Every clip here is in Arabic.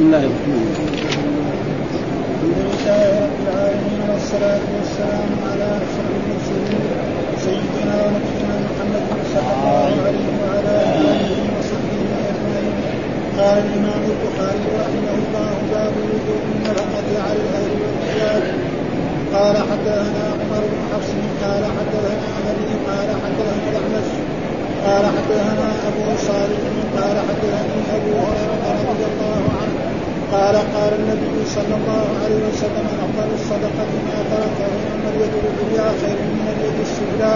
بسم الله الرحمن الرحيم. والصلاة والسلام على أشرف المرسلين سيدنا ونبينا محمد صلى الله عليه وعلى آله وصحبه أجمعين. قال الإمام البخاري رحمه الله: باب الوضوء من الرمد على الأهل والرجال. قال حدثنا عمر بن حفص قال حدثنا علي قال حدثنا الأعمش قال حدثنا أبو صالح قال حدثنا أبو هريرة رضي الله عنه قال قال النبي صلى الله عليه وسلم: أفضل الصدقة ما تركه اليد العليا خير من اليد السفلى.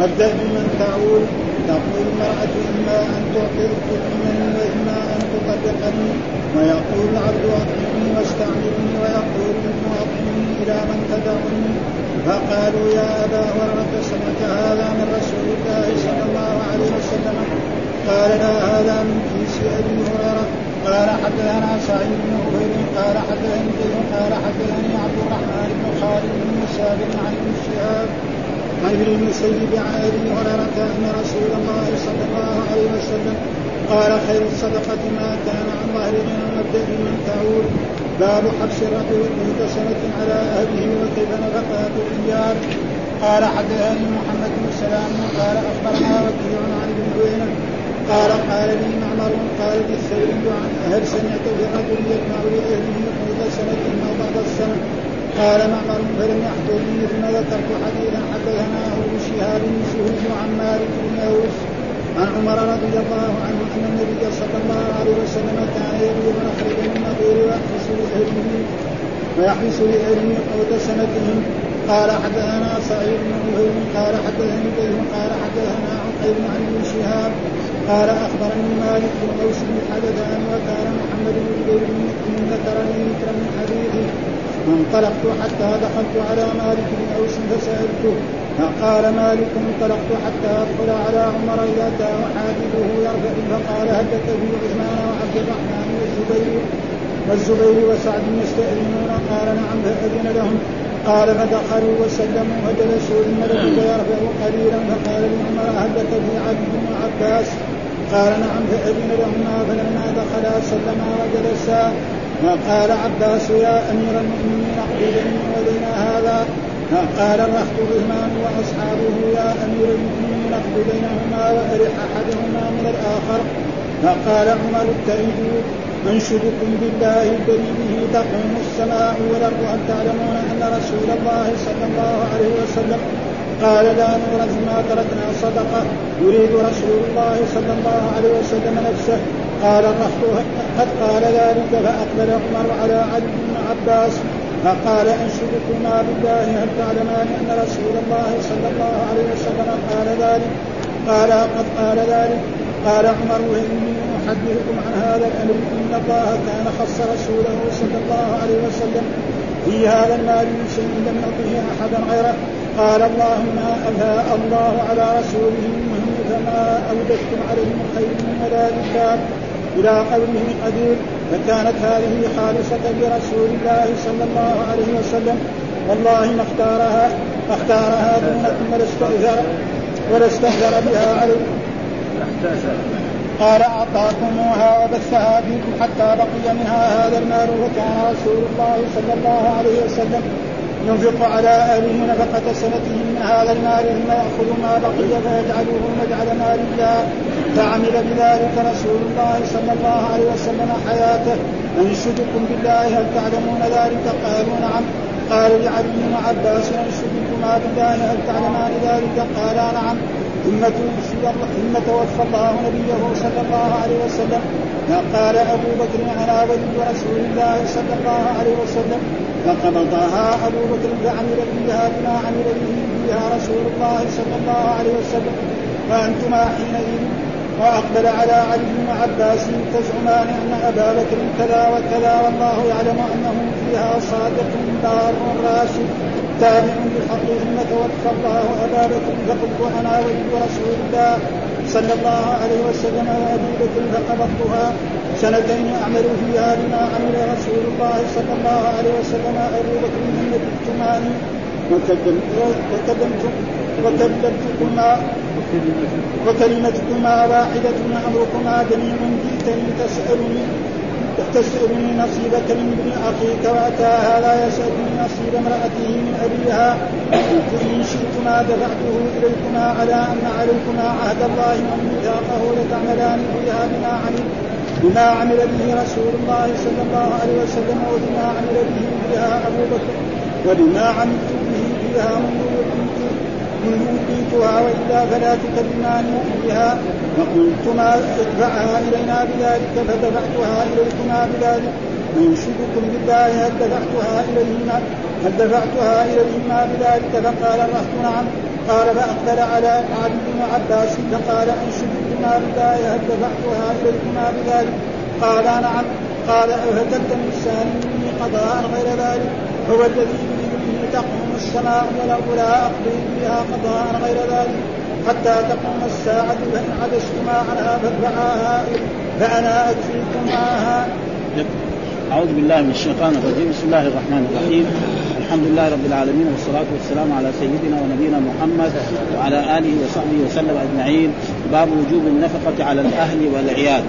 مبدأ بمن تعول. تقول المرأة: إما أن تعطي الكفن وإما أن تطلقني. ويقول العبد: أطعمني واستعملني. ويقول ابن: أطعمني إلى من تدعني. فقالوا: يا أبا هريرة، سمعت هذا من رسول الله صلى الله عليه وسلم؟ قال: لا، هذا من كيس أبي هريرة. قال: حدثنا سعيد بن عبيد قال حدثني عبد الرحمن بن خالد بن مسابر عن ابن شهاب عن ابن المسيب عن ابي هريرة أن رسول الله صلى الله عليه وسلم قال: خير الصدقة ما كان عن ظهر غنى. مبدأ من تعول. باب حبس الرجل المحتسنة على أهله وكيف نفقها بالإيجار. قال حدثني محمد بن سلام قال أخبرنا وكيع عن ابن عيينة قال لي معمر قال لي الثوري: هل سمعت برجل يجمع لأهله محتسنة أو بعض السنة؟ قال معمر: فلم يحضرني، ثم ذكرت حديثا حدثناه ابن شهاب سهيل عن مالك بن أوس عن عمر رضي الله عنه أن النبي صلى الله عليه وسلم كان يبيع نخرج من النظير ويحرس لأهله محتسنتهم. قال حدثنا سعيد بن عبيد قال حدثني به قال حدثنا عقيل عن ابن شهاب قال أخبرني مالك بن أوس حدث أن وكان محمد بن جبير من ذكرني ذكرا من حديثه. انطلقت حتى دخلت على مالك بن أوس فسألته، فقال مالك: انطلقت حتى أدخل على عمر إذا جاء حادثه يرجع. فقال: هل لك في عثمان وعبد الرحمن والزبير وسعد يستأذنون؟ قال: نعم. فأذن لهم. قال: فدخلوا وسلموا فجلسوا. إن لك يرفع قليلا. فقال لعمر: هل لك في عبد وعباس؟ قال: نعم. فأذن لهما. فلما دخلا سلما وجلسا. فقال عباس: يا أمير المؤمنين، اقضي لنا ولنا هذا. فقال الرحت عثمان وأصحابه: يا أمير المؤمنين، اقضي بينهما وأرح أحدهما من الآخر. فقال عمر: اتئدوا، أنشدكم بالله الذي به تقوم السماء والأرض، أن تعلمون أن رسول الله صلى الله عليه وسلم قال: لا نورث ما تركنا صدقة، يريد رسول الله صلى الله عليه وسلم نفسه. قال الرحت قد قال ذلك. فأقبل عمر على علي بن عباس فقال: أنشدكما بالله، هل تعلمان أن رسول الله صلى الله عليه وسلم قال ذلك؟ قال: قد قال ذلك. قال عمر: وإني أحدثكم عن هذا الأمر، إن الله كان خص رسوله صلى الله عليه وسلم في هذا المال من شيء لم يعطه أحدا غيره. قال: اللهم أفاء الله على رسوله منه فما أوجدتم عليه من خير ولا إلا إلى قوله قدير. فكانت هذه خالصة لرسول الله صلى الله عليه وسلم. والله ما اختارها دونكم ولا استهزر بها عليكم. قال: أعطاكموها وبثها فيكم حتى بقي منها هذا المال، وكان رسول الله صلى الله عليه وسلم ينفق على أهله نفقة سنته من هذا المال، ثم يأخذ ما بقي فيجعله مجعل مال الله. فعمل بذلك رسول الله صلى الله عليه وسلم حياته. أنشدكم بالله، هل تعلمون ذلك؟ قالوا: نعم. قال لعلي وعباس: أنشدكما بالله، هل تعلمان ذلك؟ قالا: نعم. ثم توفى الله نبيه صلى الله عليه وسلم. فقال أبو بكر: أنا ولي رسول الله صلى الله عليه وسلم. فقبضها أبو بكر فعمل بها بما عمل به بها رسول الله صلى الله عليه وسلم، فأنتما حينئذ. وأقبل على علي وعباس تزعمان أن أبا بكر كذا وكذا، والله يعلم أنه فيها صادق بار راشد تابع بالحق. ثم توفى الله أبا بكر فقلت: أنا ولي رسول الله صلى الله عليه وسلم وأبي بكر، فقبضتها سنتين أعمل فيها بما عمل رسول الله صلى الله عليه وسلم أبي بكر من الثمان. وكلمتكما واحدة أمركما جميع، جئتني تسألني تستسقط من نصيبة من ابن أخيك وأتاها لا يسأل من نصيب امرأته من أبيها. إن شئتما دفعته إليكما على أن عليكما عهد الله وميثاقه لتعملان فيها بما عمل به رسول الله صلى الله عليه وسلم وبما عمل به فيها أبو بكر وبما عملت به فيها من أوتيتها وإلا فلا تكلماني فيها. وقلتما ادفعها إلينا بذلك فدفعتها إليكما بذلك وينشدكم بالله هل دفعتها إليهما بذلك؟ فقال الرهط نعم. قال فأقبل على عبد بن عباس فقال أنشدكما بالله هل دفعتها إليهما بذلك؟ قال نعم. قال أهتدت من سالمني قضاء غير ذلك؟ هو الذي بإذنه تقوم السماء والأرض لا أقضي بها قضاء غير ذلك حتى تقوم الساعة، فإن عجزتما عنها فادفعاها فأنا أكفيكماها. أعوذ بالله من الشيطان الرجيم. بسم الله الرحمن الرحيم. الحمد لله رب العالمين والصلاة والسلام على سيدنا ونبينا محمد وعلى آله وصحبه وسلم أجمعين. باب وجوب النفقة على الأهل والعيال.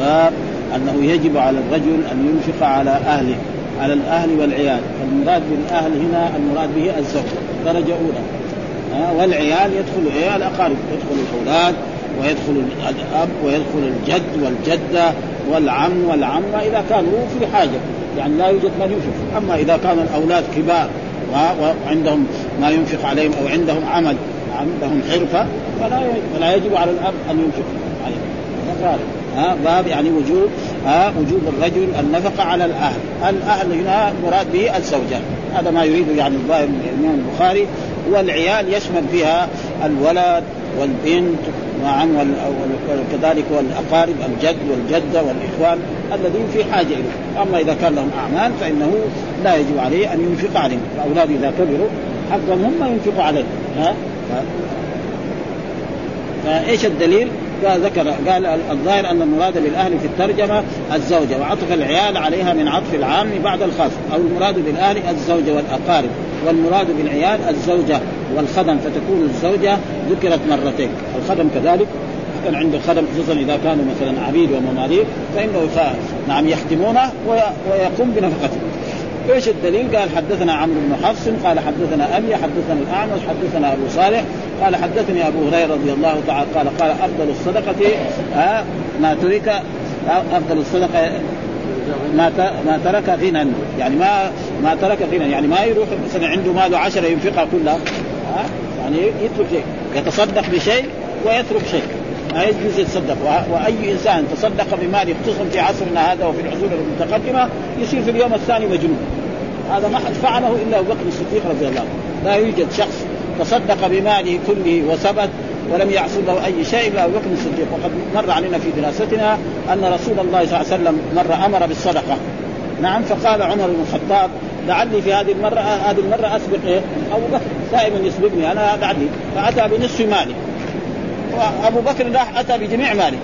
باب أنه يجب على الرجل أن ينفق على أهله، على الأهل والعيال. المراد بالأهل هنا المراد به الزوج درجة أولى، والعيال يدخل الأقارب، يدخل الأولاد ويدخل الأب ويدخل الجد والجدة والعم والعمة إذا كانوا في حاجة، يعني لا يوجد ما ينفق. أما إذا كان الأولاد كبار وعندهم ما ينفق عليهم أو عندهم عمل، عندهم حرفة، فلا يجب على الأب أن ينفق عليهم. باب يعني وجوب الرجل النفقة على الأهل. الأهل هنا مراد به الزوجة، هذا ما يريد يعني الإمام البخاري. والعيال يشمل فيها الولد والبنت وكذلك والأقارب، الجد والجدة والإخوان الذين في حاجة إليه. أما إذا كان لهم أعمال فإنه لا يجب عليه أن ينفق عليهم. الأولاد إذا كبروا حقهم هم ما ينفقوا عليهم. فإيش الدليل؟ قال الظاهر أن المراد للأهل في الترجمة الزوجة، وعطف العيال عليها من عطف العام بعد الخاص. أو المراد للأهل الزوجة والأقارب، والمراد بالعيال الزوجة والخدم، فتكون الزوجة ذكرت مرتين. الخدم كذلك كان عنده خدم، خصوصا إذا كانوا مثلا عبيد ومماليك، فإنه نعم يخدمونه ويقوم بنفقته. إيش الدليل؟ قال حدثنا عمرو بن حفص قال حدثنا أبي، حدثنا الأعمش، حدثنا أبو صالح قال حدثني أبو هريرة رضي الله تعالى قال أفضل الصدقة ما ترك، أفضل الصدقة ما ترك غنى، يعني ما ترك غنى، يعني ما يروح مثلا عنده ماله 10 ينفقها كلها، يعني يترك شيء، يتصدق بشيء ويترك شيء، ما يجوز يتصدق. وأي إنسان تصدق بماله خصوصا في عصرنا هذا وفي العصور المتقدمة يصير في اليوم الثاني مجنون. هذا ما حد فعله إلا أبو بكر الصديق رضي الله عنه. لا يوجد شخص تصدق بماله كله وثبت ولم يحصل له أي شيء إلا أبو بكر الصديق. وقد مر علينا في دراستنا أن رسول الله صلى الله عليه وسلم مرة أمر بالصدقة، نعم، فقال عمر بن الخطاب لعلي في هذه المرة أسبق أبو بكر، دائما يسبقني أنا لعلي. فأتى بنصف مالي وأبو بكر راح أتى بجميع ماله.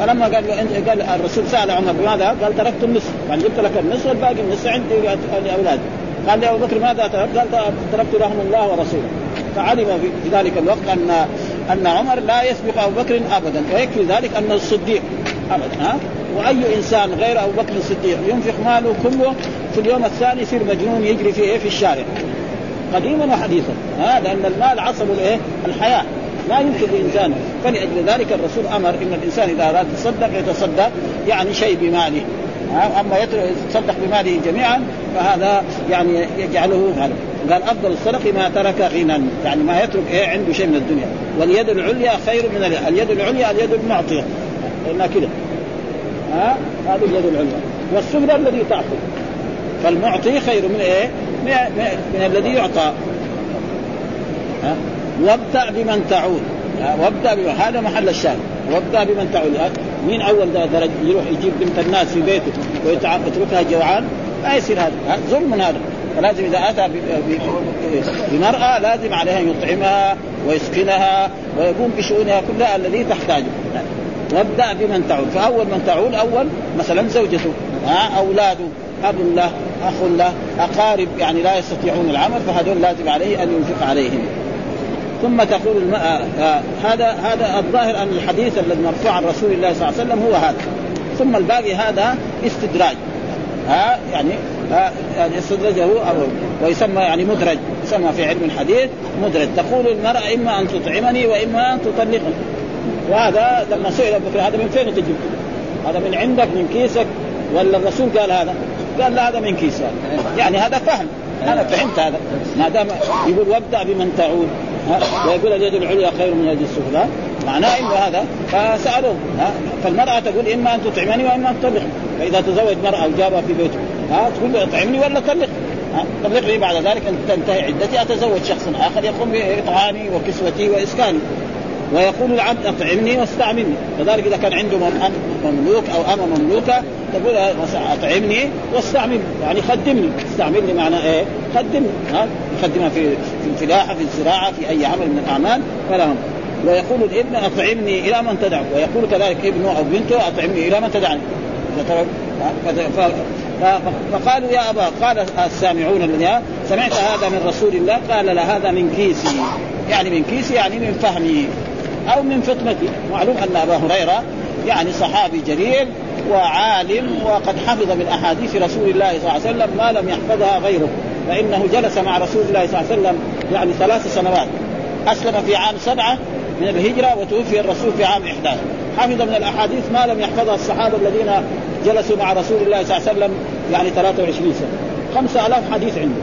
فلما قال الرسول سأل عمر بماذا؟ قال تركت النصف، يعني جبت لك النصف والباقي النصف عندي لأولادي. قال لأبو بكر ماذا تركت؟ قال تركت لهم الله ورسوله. فعلم في ذلك الوقت أن عمر لا يسبق أبو بكر أبدا، ويكفي ذلك أن الصديق أبدا. وأي إنسان غير أبو بكر الصديق ينفق ماله كله في اليوم الثاني يصير مجنون يجري في الشارع قديما وحديثا، لأن المال عصب الحياة، لا يمكن لإنسان. فلأجل ذلك الرسول أمر إن الإنسان إذا أراد يتصدق يتصدق يعني شيء بماله، أما يتصدق بماله جميعا فهذا يعني يجعله غالب. قال أفضل الصدق ما ترك غنى، يعني ما يترك عنده شيء من الدنيا. واليد العليا خير من اليد العليا، اليد المعطية قلنا كده، هذه اليد العليا. والسفلى الذي تأخذ، فالمعطي خير من من الذي يعطى. وابدأ بمن تعود، هذا محل الشاهد. وابدأ بمن تعود، مين أول درجة يروح يجيب بنت الناس في بيته ويتركها جوعان؟ لا يصير هذا، ظلم هذا. فلازم إذا أتى بمرأة لازم عليها يطعمها ويسقيها ويقوم بشؤونها كلها الذي تحتاجه. وابدأ بمن تعود، فأول من تعود أول مثلا زوجته، أولاده، أب له، أخ له، أقارب يعني لا يستطيعون العمل، فهذول لازم عليه أن ينفق عليهم. ثم تقول هذا الظاهر أن الحديث الذي مرفوع عن رسول الله صلى الله عليه وسلم هو هذا. ثم الباقي هذا استدراج، يعني استدرجه ويسمى يعني مدرج، يسمى في علم الحديث مدرج. تقول المرأة إما أن تطعمني وإما أن تطلقني، وهذا لما سئل أبو بكر هذا من فين تجيب؟ هذا من عندك من كيسك ولا الرسول قال هذا؟ قال لا هذا من كيسه، يعني هذا فهم، أنا فهمت هذا. ما دام يقول وابدأ بمن تعود ويقول اليد العليا خير من اليد السفلى، معناه إنه هذا. فسألوه فالمرأة تقول إما أن تطعمني وإما أن تطلقني، فإذا تزوج مرأة وجابها في بيته تقول اطعمني ولا طلق، طلقني بعد ذلك أن تنتهي عدتي أتزوج شخصا آخر يقوم بإطعامي وكسوتي وإسكاني. ويقول العبد أطعمني واستعملني، كذلك إذا كان عنده مملوك أو أمة مملوكة تقول أطعمني واستعملني، يعني خدمني. استعملني معنى إيه؟ خدمني، خدمها في الفلاحة، في الزراعة، في أي عمل من الأعمال فلهم. ويقول الابن أطعمني إلى من تدعو، ويقول كذلك ابنه أو بنته أطعمني إلى من تدعني. فقالوا يا أبا، قال السامعون الذين سمعت هذا من رسول الله، قال لا هذا من كيسي، يعني من كيسي يعني من فهمي أو من فطنتي. معلوم أن أبا هريرة يعني صحابي جليل وعالم، وقد حفظ من أحاديث رسول الله صلى الله عليه وسلم ما لم يحفظها غيره، فإنه جلس مع رسول الله صلى الله عليه وسلم يعني 3 سنوات، أسلم في عام 7 من الهجرة وتوفي الرسول في عام 11. حفظ من الأحاديث ما لم يحفظها الصحابة الذين جلسوا مع رسول الله صلى الله عليه وسلم يعني 23 سنة، 5000 حديث عنده،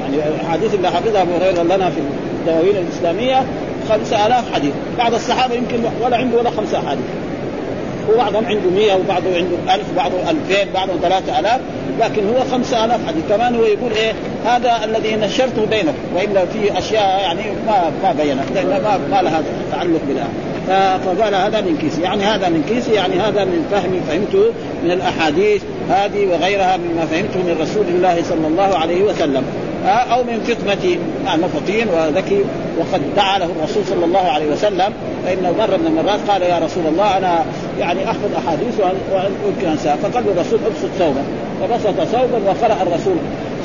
يعني الحديث اللي حفظها أبو هريرة لنا في الدواوين الإسلامية 5000 حديث. بعض الصحابة يمكن ولا عنده ولا 5 حديث، وبعضهم عنده 100 وبعضهم عنده 1000 وبعضهم 2000 وبعضهم 3000، لكن هو 5000 حديث. كمان هو يقول إيه هذا الذي نشرته بينكم، وإلا في أشياء يعني ما بينها لأن ما لها تعلق بها. فقال هذا من كيسي، يعني هذا من كيسي يعني هذا من فهمي، فهمته من الأحاديث هذه وغيرها مما فهمته من رسول الله صلى الله عليه وسلم، أو من فطنتي، يعني فطين وذكي وقد دعا له الرسول صلى الله عليه وسلم. فإنه مرة من المرات قال يا رسول الله أنا يعني أحفظ أحاديث وأمكن أنساها، فقال الرسول أبسط ثوبا، فبسط ثوبا وقرأ الرسول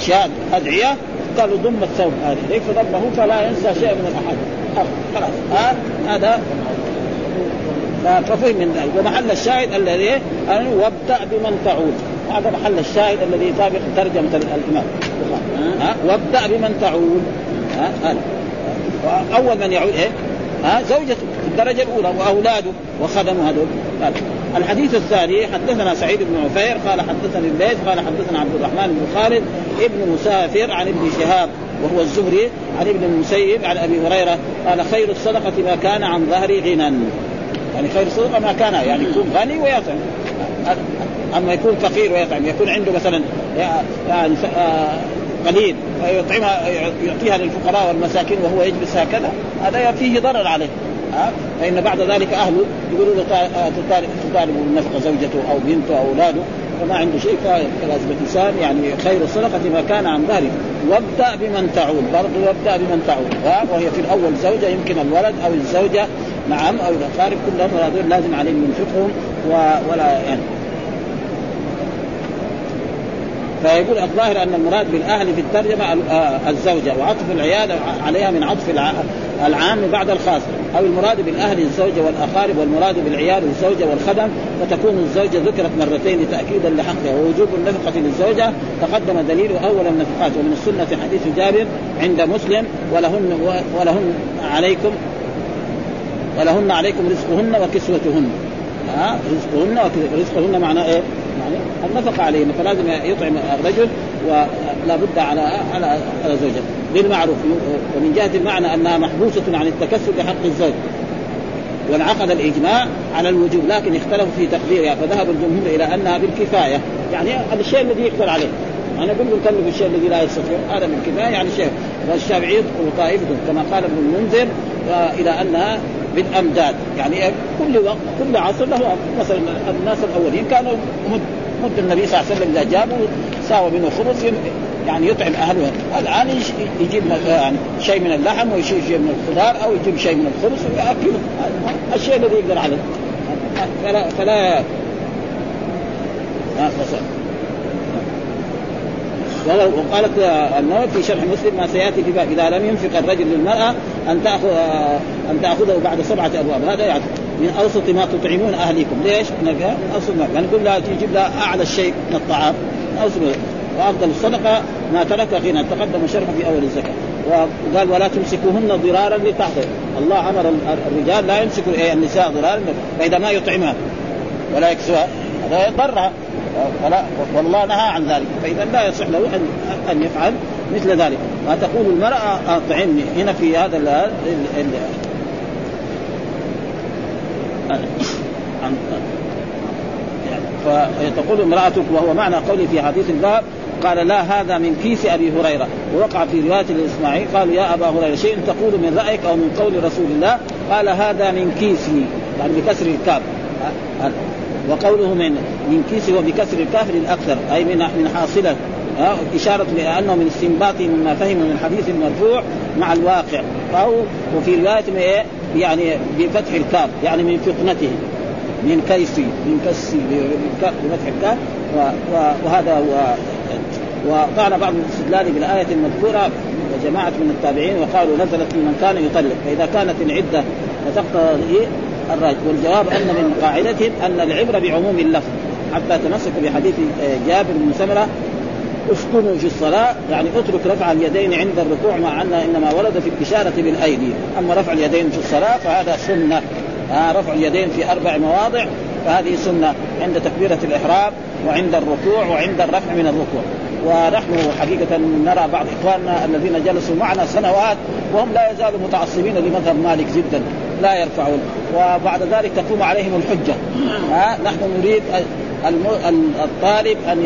شاد أدعية، قالوا ضم الثوب هذه فضمه فلا ينسى شيء من الأحاديث. خلاص هذا ففهم من ذلك. ومحل الشاهد الذي أن وابدأ بمن تعود، هذا محل الشاهد الذي يطابق ترجمة الإمام وابدأ بمن تعود. أول من يعود إيه؟ زوجته الدرجة الأولى وأولاده وخدمه هذول. الحديث الثاني حدثنا سعيد بن عفير قال حدثنا الليث قال حدثنا عبد الرحمن بن خالد ابن مسافر عن ابن شهاب وهو الزهري عن ابن المسيب عن أبي هريرة قال خير الصدقة ما كان عن ظهر غنى، يعني خير الصدقة ما كان يعني يكون غني ويطعم، أما يكون فقير ويطعم. يكون عنده مثلا يعني قليل ويطعمها يعطيها للفقراء والمساكين وهو يجلس هكذا، هذا فيه ضرر عليه، فإن بعد ذلك أهله يقولوا تطالب النفقة زوجته أو بنته أو أولاده وما عنده شيء. فلازم الإنسان يعني خير الصدقة ما كان عن ظهره. وابدأ بمن تعود برضه، وابدأ بمن تعود، وهي في الأول زوجة يمكن الولد أو الزوجة نعم أو الأقارب كلهم، هذول لازم عليهم ينفقهم ولا يعني. فيقول الظاهر أن المراد بالأهل في الترجمة الزوجة، وعطف العيادة عليها من عطف العام بعد الخاص، أو المراد بالأهل الزوجة والأقارب، والمراد بالعيادة الزوجة والخدم. وتكون الزوجة ذكرت مرتين تأكيدا لحقها. ووجوب النفقة للزوجة تقدم دليل أول النفقات. ومن السنة حديث جابر عند مسلم ولهن عليكم رزقهن وكسوتهن، رزقهن معناه إيه؟ يعني النفقة عليهم، فلازم يطعم الرجل ولا بد على زوجته بالمعروف. ومن جهة المعنى أنها محبوسة عن التكسر بحق الزوج، وانعقد الإجماع على الوجوب لكن اختلفوا في تقديرها، فذهب الجمهور إلى أنها بالكفاية، يعني الشيء الذي يقدر عليه. أنا قلت نكلف الشيء الذي لا يستطيع، هذا من كفاية يعني شيء. والشافعي وطائفته كما قال ابن المنذر إلى أنها بالأمداد، يعني كل عصر له. مثلا الناس الأولين كانوا مد النبي صلى الله عليه وسلم إذا جابوا ساوى منه خبز يعني يطعم أهله. الآن يجيب يعني شيء من اللحم ويشيل شيء من الخضار أو يجيب شيء من الخبز ويأكله، الشيء الذي يقدر عليه. فلا وقالت النووي في شرح مسلم ما سيأتي في باب إذا لم ينفق الرجل للمرأة أن تأخذه بعد 7 أبواب. هذا يعني من أوسط ما تطعمون أهليكم. ليش؟ من أوسط ما نقول لا تجيب لها أعلى الشيء من الطعام أوسط. وأفضل الصدقة ما ترك غنى تقدم شرفه في أول الزكاة. وقال ولا تمسكوهن ضرارا لتعتدوا. الله أمر الرجال لا يمسكوا النساء ضرارا، فإذا ما يطعمها ولا يكسوها هذا يضرها، والله نهى عن ذلك، فإذا لا يصح له أن يفعل مثل ذلك. ما تقول المرأة أطعمني هنا في هذا فتقول امرأتك، وهو معنى قولي في حديث الباب. قال لا هذا من كيس أبي هريرة، ووقع في رواية الإسماعيلي قالوا يا أبا هريرة شيء تقول من رأيك أو من قول رسول الله؟ قال هذا من كيسي، يعني بكسر الكاف. وقوله من كيسه وبكسر الكاف الأكثر أي من حاصلة، إشارة لأنه من استنباط مما فهم من الحديث المرفوع مع الواقع، أو وفي رواية يعني بفتح الكاف يعني من فطنته، من كيسي من كسي بفتح الكاف. وهذا هو. وقال بعض الاستدلال بالآية المذكورة وجماعة من التابعين وقالوا نزلت لمن كان يطلق، فإذا كانت العدة فتقتضي الرجل. والجواب أن من قاعدتهم أن العبرة بعموم اللفظ، حتى تمسكوا بحديث جابر بن سمرة اسكنوا في الصلاة، يعني اترك رفع اليدين عند الركوع، مع أن إنما ورد في الإشارة بالأيدي، أما رفع اليدين في الصلاة فهذا سنة، رفع اليدين في 4 مواضع فهذه سنة، عند تكبيرة الإحرام وعند الركوع وعند الرفع من الركوع. ونحن حقيقة نرى بعض إخواننا الذين جلسوا معنا سنوات وهم لا يزالوا متعصبين لمذهب مالك جدا لا يرفعون، وبعد ذلك تقوم عليهم الحجة. نحن نريد الطالب أن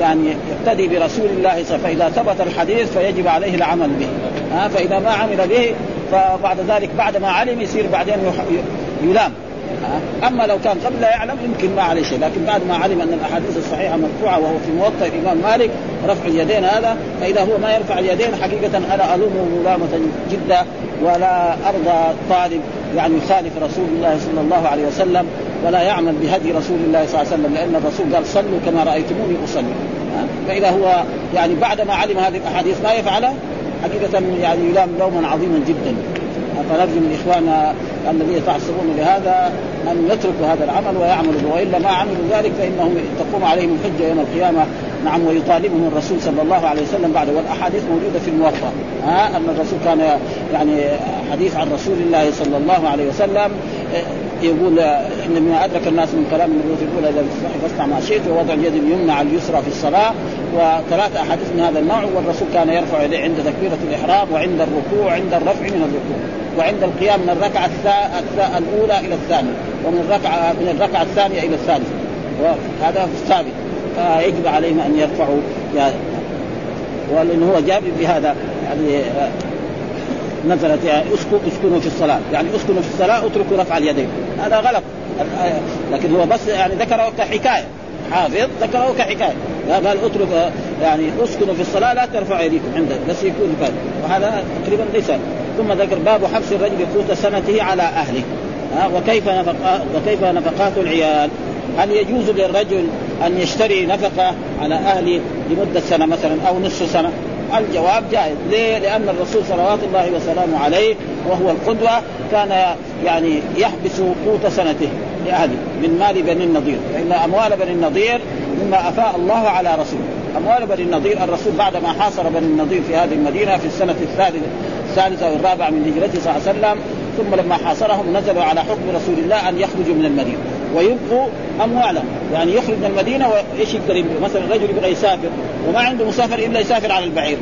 يعني يقتدي برسول الله، فإذا ثبت الحديث فيجب عليه العمل به، فإذا ما عمل به فبعد ذلك بعد ما علم يصير بعدين يلام. أما لو كان قبل لا يعلم يمكن ما عليه شيء، لكن بعد ما علم أن الأحاديث الصحيحة مرفوعة وهو في موطئ الإمام مالك رفع اليدين هذا، فإذا هو ما يرفع اليدين حقيقة أنا ألومه ملامة جدا، ولا أرضى طالب يعني يخالف رسول الله صلى الله عليه وسلم ولا يعمل بهدي رسول الله صلى الله عليه وسلم، لأن الرسول قال صلوا كما رأيتموني أصلي. فإذا هو يعني بعد ما علم هذه الأحاديث ما يفعله حقيقة يعني يلام لوما عظيما جدا. فنرجو من إخواننا الذين يتعصبون لهذا أن يتركوا هذا العمل ويعملوا به، وإلا ما عملوا ذلك فإنهم تقوم عليهم الحجة يوم القيامة. نعم، ويطالبهم الرسول صلى الله عليه وسلم بعد، والأحاديث موجودة في الموطأ أن الرسول كان يعني حديث عن رسول الله صلى الله عليه وسلم يقول إن ما أدرك الناس من كلام النبي يقول إذا فاصنع ما شئت، ووضع اليد اليمنى على اليسرى في الصلاة، وثلاث أحاديث من هذا النوع. والرسول كان يرفع يديه عند تكبيرة الإحرام وعند الركوع عند الرفع من الركوع وعند القيام من الركعة الأولى إلى الثانية ومن الركعة الثانية إلى الثالثة، وهذا ثابت، فيجب عليهم أن يرفعوا يعني. ولأن هو جاب بهذا يعني نزلت يعني اسكنوا في الصلاة، يعني اسكنوا في الصلاة اتركوا رفع اليدين، هذا غلط، لكن هو بس يعني ذكره كحكاية، حافظ ذكره كحكاية، قال اترك يعني اسكنوا في الصلاة لا ترفع يديكم عندك بس يكون كذا، وهذا تقريبا ليس. ثم ذكر باب حبس الرجل قوت سنته على أهله، وكيف نفقات العيال، هل يجوز للرجل أن يشتري نفقة على أهله لمدة سنة مثلا أو نصف سنة؟ الجواب جائز. ليه؟ لأن الرسول صلوات الله وسلامه عليه وهو القدوة كان يعني يحبس قوت سنته لأهله من مال بني النضير، فإن أموال بني النضير مما أفاء الله على رسوله. أموال بني النضير الرسول بعدما حاصر بني النضير في هذه المدينة في السنة الثالثة والرابعة من هجرته صلى الله عليه وسلم، ثم لما حاصرهم نزلوا على حكم رسول الله أن يخرجوا من المدينة ويبقوا أموالا، يعني يخرج من المدينة وإيش يقدر يبقى؟ مثلا الرجل يبغى يسافر وما عنده مسافر إلا يسافر على البعير،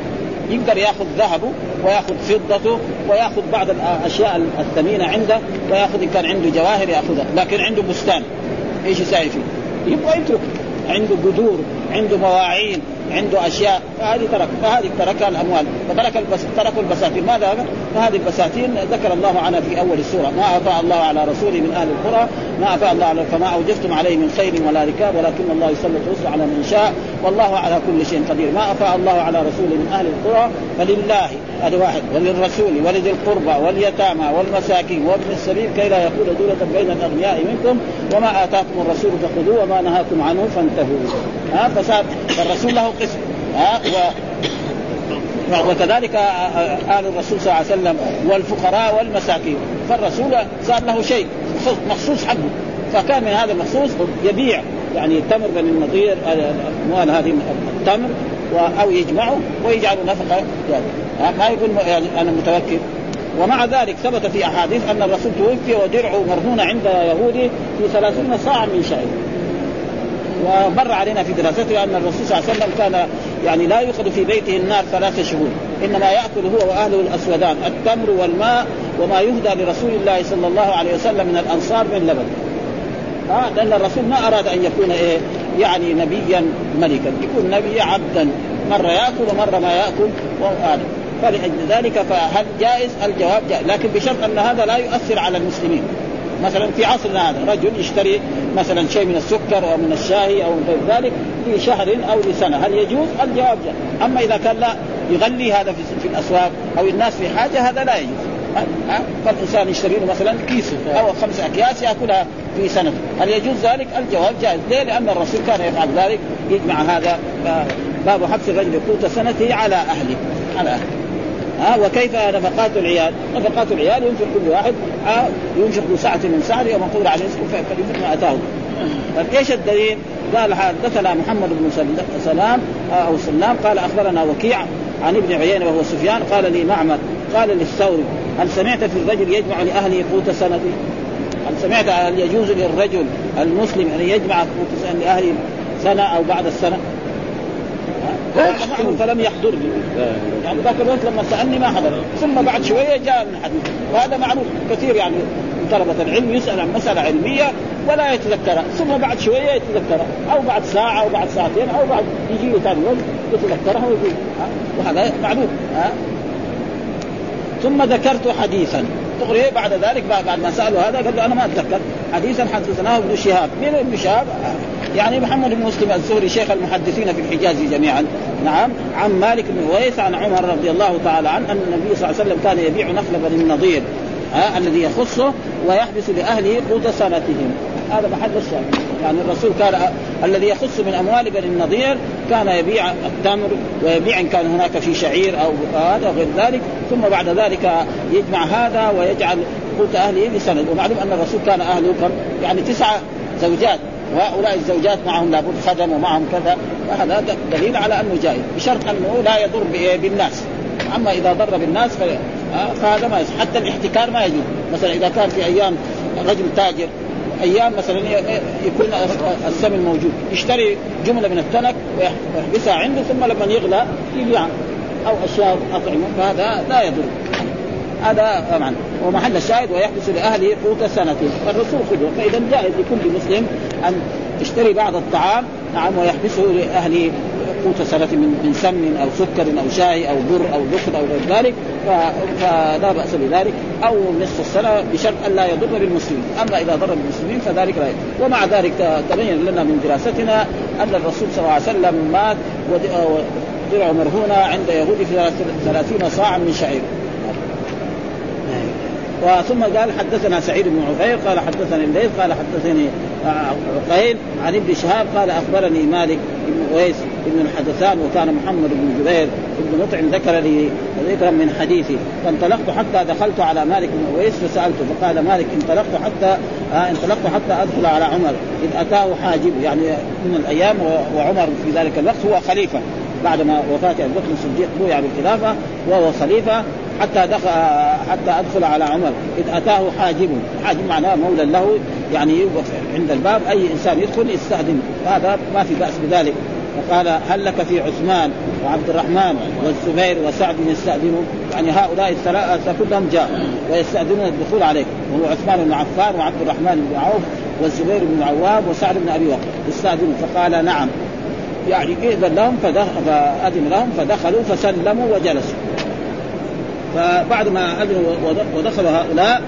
يقدر يأخذ ذهبه ويأخذ فضته ويأخذ بعض الأشياء الثمينة عنده، ويأخذ إن كان عنده جواهر يأخذها، لكن عنده بستان إيش يسعي فيه؟ يبغى يترك، عنده جذور، عنده مواعين، عنده أشياء، فهذه ترك الأموال، تركوا البساتين. ماذا؟ فهذه البساتين ذكر الله عنها في أول السورة، ما أفاء الله على رسوله من أهل القرى ما أفاء الله على، فما أوجفتم عليه من خير ولا ركاب ولكن الله يسلط رسله على من شاء والله على كل شيء قدير. ما أفاء الله على رسوله من أهل القرى فلله، هذا واحد، وللرسول ولذي القربى واليتامى والمساكين وابن السبيل كي لا يكون دولة بين الأغنياء منكم وما آتاكم الرسول فخذوه وما نهاكم عنه فانتهوا. فالرسول له قسم، وكذلك آل الرسول صلى الله عليه وسلم والفقراء والمساكين، فالرسول صار له شيء مخصوص حقه، فكان من هذا المخصوص يبيع يعني تمر بن النضير الأموال هذه التمر أو يجمعه ويجعل نفقة ذلك. هاي يقول يعني أنا متوكل. ومع ذلك ثبت في أحاديث أن الرسول توفي ودرعه مرهون عند يهودي في 30 صاع من شعير. ومر علينا في دراسته أن الرسول صلى الله عليه وسلم كان يعني لا يخرج في بيته النار 3 شهور، إنما يأكل هو وأهله الأسودان التمر والماء وما يهدى لرسول الله صلى الله عليه وسلم من الأنصار من لبن. لأن الرسول ما أراد أن يكون إيه يعني نبيا ملكا، يكون نبي عبدا، مرة يأكل ومرة ما يأكل وآله. فلأجل ذلك فهل جائز؟ الجواب جائز، لكن بشرط أن هذا لا يؤثر على المسلمين. مثلا في عصرنا هذا رجل يشتري مثلا شيء من السكر أو من الشاي أو من ذلك في شهر أو لسنة، هل يجوز؟ الجواب جائز. أما إذا كان لا يغلي هذا في الأسواق أو الناس في حاجة هذا لا يجوز. فالإنسان يشتري له مثلا كيس أو 5 أكياس يأكلها في سنة، هل يجوز ذلك؟ الجواب جائز. ليه؟ لأن الرسول كان يفعل ذلك. يجمع هذا باب حبس الرجل قوت سنته على أهله وكيف نفقات العيال؟ نفقات العيال ينفق كل واحد ينفق ساعة من سعره ومقول عليه فلينفق ما أتاه. فإيش الدليل؟ قال حدثنا محمد بن سلام أو سلام قال أخبرنا وكيع عن ابن عيينة وهو سفيان قال لي معمر قال للثوري هل سمعت في الرجل يجمع لأهله قوت سنة؟ هل سمعت هل يجوز للرجل المسلم أن يجمع قوت سنة لأهله سنة أو بعد السنة؟ فلم يحضرني يعني ذاك الوقت لما سألني ما حضر، ثم بعد شوية جاء من حد. وهذا معروف كثير يعني طلبة العلم يسأل عن مسألة علمية ولا يتذكرها، ثم بعد شوية يتذكرها أو بعد ساعة أو بعد ساعتين أو بعد يجي ثاني يوم يتذكرها ويقول وهذا معروف. ثم ذكرت حديثا تقريبا بعد ذلك بعد ما سألوا هذا قال له أنا ما أتذكر حديثا حدثناه ابن شهاب. من ابن شهاب؟ يعني محمد بن مسلم الزهري شيخ المحدثين في الحجاز جميعا. نعم. عن مالك بن ويس عن عمر رضي الله تعالى عنه أن النبي صلى الله عليه وسلم كان يبيع نخل بني النضير الذي يخصه ويحبس لأهله قوت سنتهم. هذا محل الشاهد. يعني الرسول كان الذي يخص من أموال بني النضير كان يبيع التمر ويبيع إن كان هناك في شعير أو هذا غير ذلك، ثم بعد ذلك يجمع هذا ويجعل قوت أهله لسنة. ومعلوم أن الرسول كان أهله يعني 9 زوجات، وهؤلاء الزوجات معهم لابد خدم ومعهم كذا، وهذا دليل على أنه جائز بشرط أنه لا يضر بالناس. أما إذا ضر بالناس فهذا ما يصح. حتى الاحتكار ما يجوز. مثلا إذا كان في أيام رجل تاجر أيام مثلا يكون السمن موجود يشتري جملة من التنك ويحبسها عنده، ثم لما يغلى يبيع أو أشياء أطعمة، فهذا لا يضر. هذا معنى ومحل الشاهد ويحبس لأهله قوت سنة. فالرسول خدوة، فإذا جائز لكل مسلم أن يشتري بعض الطعام نعم ويحبسه لأهله قوت سنة من سمن أو سكر أو شاي أو بر أو بخر أو غير ذلك، فلا بأس بذلك أو نصف السنة بشرط أن لا يضر بالمسلمين. أما إذا ضر بالمسلمين فذلك لا يضر. ومع ذلك تبين لنا من دراستنا أن الرسول صلى الله عليه وسلم مات ودرع مرهونة عند يهودي في 30 صاعا من شعير. وثم قال حدثنا سعيد بن عفير قال حدثني الليث قال حدثني عقيل عن ابن شهاب قال أخبرني مالك بن ويس بن الحدثان وكان محمد بن جبير بن مطعم ذكر لي ذكرا من حديثي. فانطلقت حتى دخلت على مالك بن ويس فسألته فقال مالك انطلقت حتى أدخل على عمر إذ أتاه حاجب يعني من الأيام، وعمر في ذلك الوقت هو خليفة بعدما وفاة أبي بكر الصديق بويع بالخلافة وهو خليفة. حتى أدخل على عمر إذ أتاه حاجب معناه مولى له يعني يوقف عند الباب أي إنسان يدخل يستأذن، هذا ما في بأس بذلك. فقال هل لك في عثمان وعبد الرحمن والزبير وسعد يستأذنون؟ يعني هؤلاء الثلاثة كلهم جاءوا ويستأذنون الدخول عليك، وهو عثمان بن عفان وعبد الرحمن بن عوف والزبير بن عواب وسعد بن أبي وقاص يستأذنون. فقال نعم يعني إذن لهم فأذن لهم فدخلوا فسلموا وجلسوا. فبعد ما أذنوا ودخل هؤلاء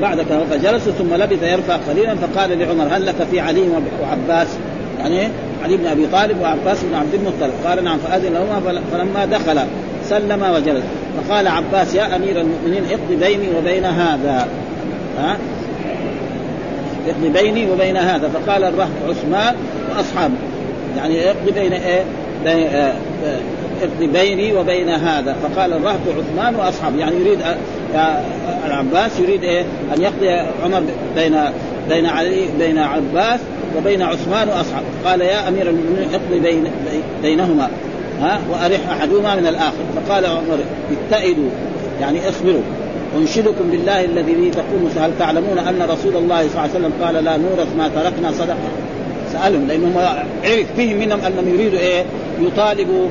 بعد فجلسوا ثم لبث يرفع قليلا فقال لعمر هل لك في علي وعباس يعني علي بن أبي طالب وعباس بن عبد المطلب؟ قال نعم فأذن لهما فلما دخل سلم وجلس. فقال عباس يا أمير المؤمنين اقضي بيني وبين هذا. فقال الرهب عثمان وأصحابه يعني اقضي بيني وبين هذا. فقال الرهب عثمان وأصحابه يعني يريد يعني العباس يريد إيه أن يقضي عمر بين علي بين عباس وبين عثمان وأصحاب. قال يا أمير المؤمنين اقضي بينهما وأرح أحدهما من الآخر. فقال عمر اتئدوا يعني اخبروا أنشدكم بالله الذي به تقوم هل تعلمون أن رسول الله صلى الله عليه وسلم قال لا نورث ما تركنا صدقة. سألهم لأنهم عرف فيهم منهم أنهم يريدوا إيه يطالبوا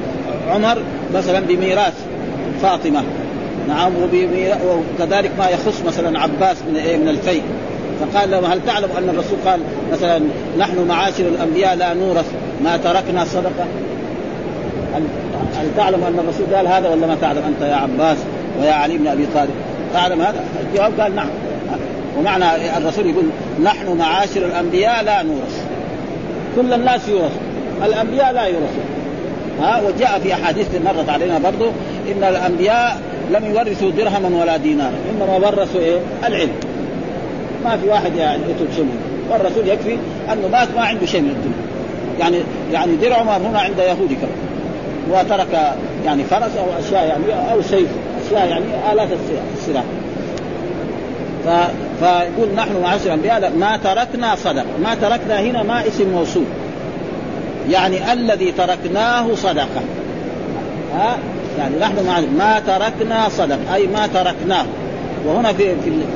عمر مثلا بميراث فاطمة نعم وكذلك ما يخص مثلا عباس من الفيء. فقال لهم هل تعلم أن الرسول قال مثلا نحن معاشر الأنبياء لا نورث ما تركنا صدقة. هل تعلم أن الرسول قال هذا ولا ما تعلم أنت يا عباس ويا علي بن أبي طالب تعلم هذا؟ الجواب قال نعم. ومعنى الرسول يقول نحن معاشر الأنبياء لا نورث. كل الناس يورث الأنبياء لا يورثون. وجاء في أحاديث مرت علينا برضو إن الأنبياء لم يورثوا درهما ولا دينارا إنما ورثوا إيه العلم. ما في واحد يعني يتوب والرسول يكفي أنه مات ما عنده شيء من الدنيا يعني درع عمر هنا عند يهودي كمان وترك يعني فرس أو أشياء يعني أو سيف أشياء يعني آلات السلاح. فيقول نحن معاشر الأنبياء ما تركنا صدق. ما تركنا هنا ما اسم موصول يعني الذي تركناه صدقة يعني نحن ما تركنا صدق أي ما تركناه. وهنا في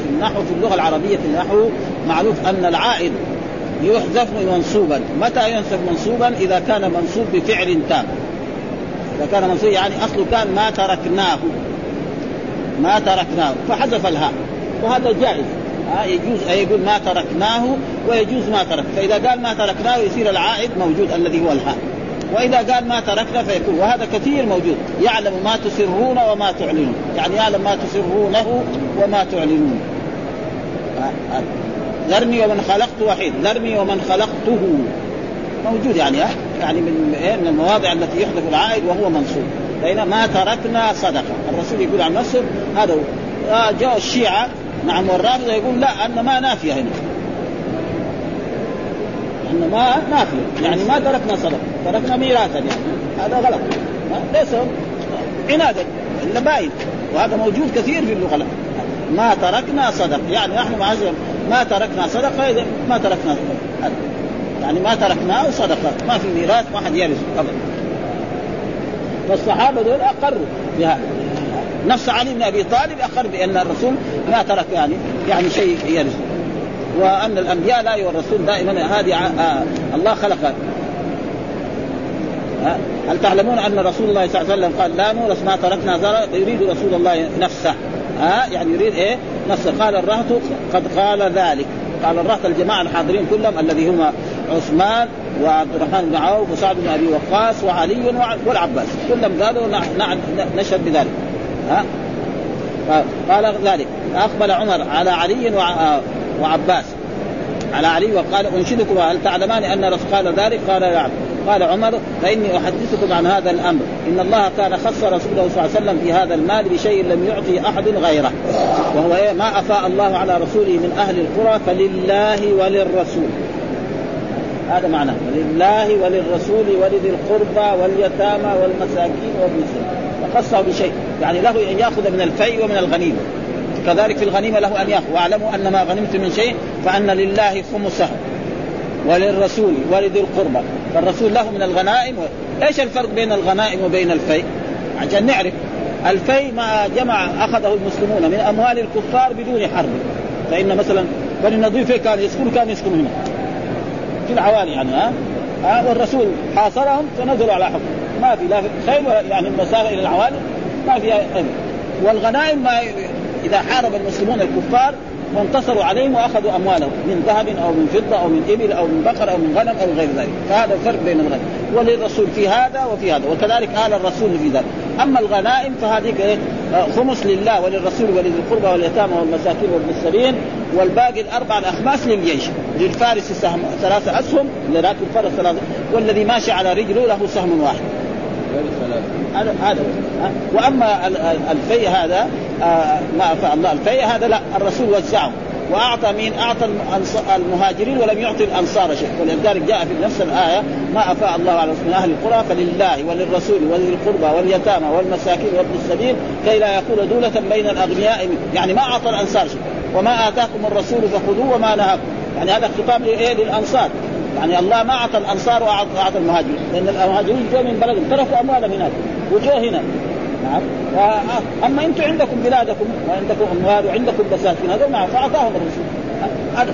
النحو في اللغة العربية في النحو معروف أن العائد يحذف منصوبا. متى ينسب منصوبا؟ إذا كان منصوب بفعل تام. إذا كان منصوب يعني أصله كان ما تركناه فحذف الهاء وهذا جائز يجوز أن يقول ما تركناه ويجوز ما ترك. فإذا قال ما تركناه يصير العائد موجود الذي هو الهاء وإذا قال ما تركنا فيكون. وهذا كثير موجود يعلم ما تسرون وما تعلنون يعني يعلم ما تسرونه وما تعلنون. ذرني ومن خلقت وحيد ذرني ومن خلقته موجود يعني من المواضع التي يحذف العائد وهو منصوب. لأن ما تركنا صدقة الرسول يقول عن نفسه هذا. جاء الشيعة نعم والرافضة يقول لا أن ما نافية هنا أن ما نافية يعني ما تركنا صدقة تركنا ميراثا يعني هذا غلط ليس عنادا إلا باين. وهذا موجود كثير في اللغة ما تركنا صدق يعني نحن معاشر ما تركنا صدق ما تركنا صدق. يعني ما تركناه صدقة ما في ميراث ما حد يرث أبدا. فالصحابة دول أقروا بهذا. نفس علي بن أبي طالب أقر بأن الرسول ما ترك يعني شيء يرث وأن الأنبياء لا يورثون دائما. هذه الله خلقها. هل تعلمون أن رسول الله صلى الله عليه وسلم قال لا نورث ما تركنا زرع يريد رسول الله نفسه يعني يريد إيه نفسه. قال الرهط قد قال ذلك. قال الرهط الجماعة الحاضرين كلهم الذي هم عثمان وعبد الرحمن بن عوف وسعد بن أبي وقاص وعلي والعباس كلهم قالوا نشهد بذلك. قال ذلك. أقبل عمر على علي وعباس على علي وقال أنشدكم هل تعلمان أن رسول قال ذلك. قال يا عبد. قال عمر فإني أحدثكم عن هذا الأمر إن الله كان خص رسوله صلى الله عليه وسلم في هذا المال بشيء لم يعطي أحد غيره وهو ما أفاء الله على رسوله من أهل القرى فلله وللرسول. هذا معنى لله وللرسول ولذي القربى واليتامى والمساكين وابن السبيل. فخصه بشيء يعني له أن يأخذ من الفيء ومن الغنيمة. كذلك في الغنيمة له أن يأخذ. واعلموا أن ما غنمت من شيء فأن لله خمسه وللرسول ولذي القربى. فالرسول له من الغنائم. إيش الفرق بين الغنائم وبين الفيء عشان نعرف؟ الفيء ما جمع أخذه المسلمون من أموال الكفار بدون حرب. فإن مثلا بني النضير كان يسكن هنا في العوالي والرسول حاصرهم فنزلوا على حكم ما في لا خيل يعني المسافة إلى العوالي ما فيها أمر. والغنائم ما إذا حارب المسلمون الكفار وانتصروا عليهم وأخذوا أموالهم من ذهب أو من فضة أو من إبل أو من بقر أو من غنم أو غير ذلك. فهذا الفرق بين الغنائم وللرسول في هذا وفي هذا وكذلك آل الرسول في ذلك. أما الغنائم فهذه خمس لله وللرسول ولذي القربى واليتامى والمساكين وابن السبيل والباقي الأربع الأخماس للجيش. للفارس سهم 3 أسهم لراكب الفرس 3 والذي ماشي على رجله له سهم واحد. هذا وأما الفيء هذا ما فعل الله الفيء هذا لا الرسول وزعه وأعطى مين؟ أعطى المهاجرين ولم يعطي الأنصار شيء. ولذلك جاء في نفس الآية ما أفاء الله على من أهل القرى فلله وللرسول ولذي القربى واليتامى والمساكين وابن السبيل كي لا يكون دولة بين الأغنياء. يعني ما أعطى الأنصار شيء. وما آتاكم الرسول فخذوه وما نهاكم. يعني هذا خطاب للأنصار. يعني الله ما أعطى الأنصار وأعطى المهاجرين، لأن المهاجرين جاءوا من بلدهم تركوا أموالهم هناك وجاءوا هنا. نعم. أما أنتم عندكم بلادكم وعندكم أموال وعندكم بساتين هذا ما فأعطاهم الرسول.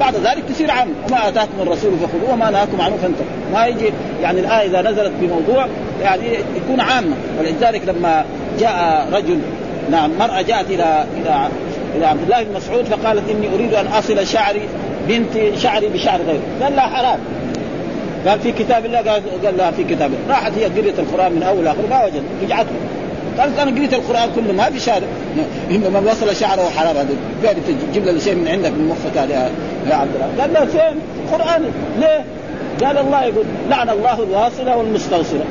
بعد ذلك تصير عام وما آتاكم الرسول فخذوه وما نهاكم عنه فانتهوا. ما يجي يعني الآية إذا نزلت بموضوع يعني يكون عاما. ولذلك لما جاء رجل نعم مرأة جاءت إلى عبد الله بن مسعود فقالت إني أريد أن أصل شعري بنت شعري بشعر غيره. قال لا حرام. قال في كتاب الله؟ قال لا في كتاب الله. راحت هي قريت القرآن من أول آخر ما وجدت، رجعت قالت أنا قريت القرآن كله ما في شعر، إنما من وصل شعره حرام. هذا قاعد تجيب له شيء من عندك من مخك يا عبد الله. قال لا فين القرآن ليه؟ قال الله يقول لعن الله الواصلة والمستوصلة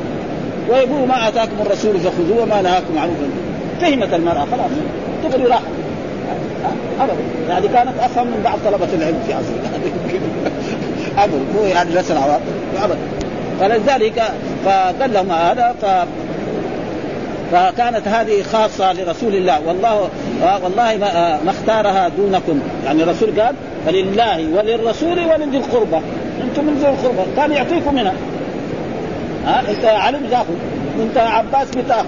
ويقول ما آتاكم الرسول فخذوه وما نهاكم عنه. فهمت المرأة خلاص تقري راحت. يعني كانت أفهم من بعض طلبة العلم في عصرها. أبدا مو يعني لسنا عوام أبدا. فلذلك فقال لهم هذا فكانت هذه خاصة لرسول الله. والله ما اختارها دونكم. يعني الرسول قال فلله وللرسول ولذي القربى. أنتم من ذي القربى كان يعطيكم منها. أنت علي بتأخذ، أنت عباس بتأخذ.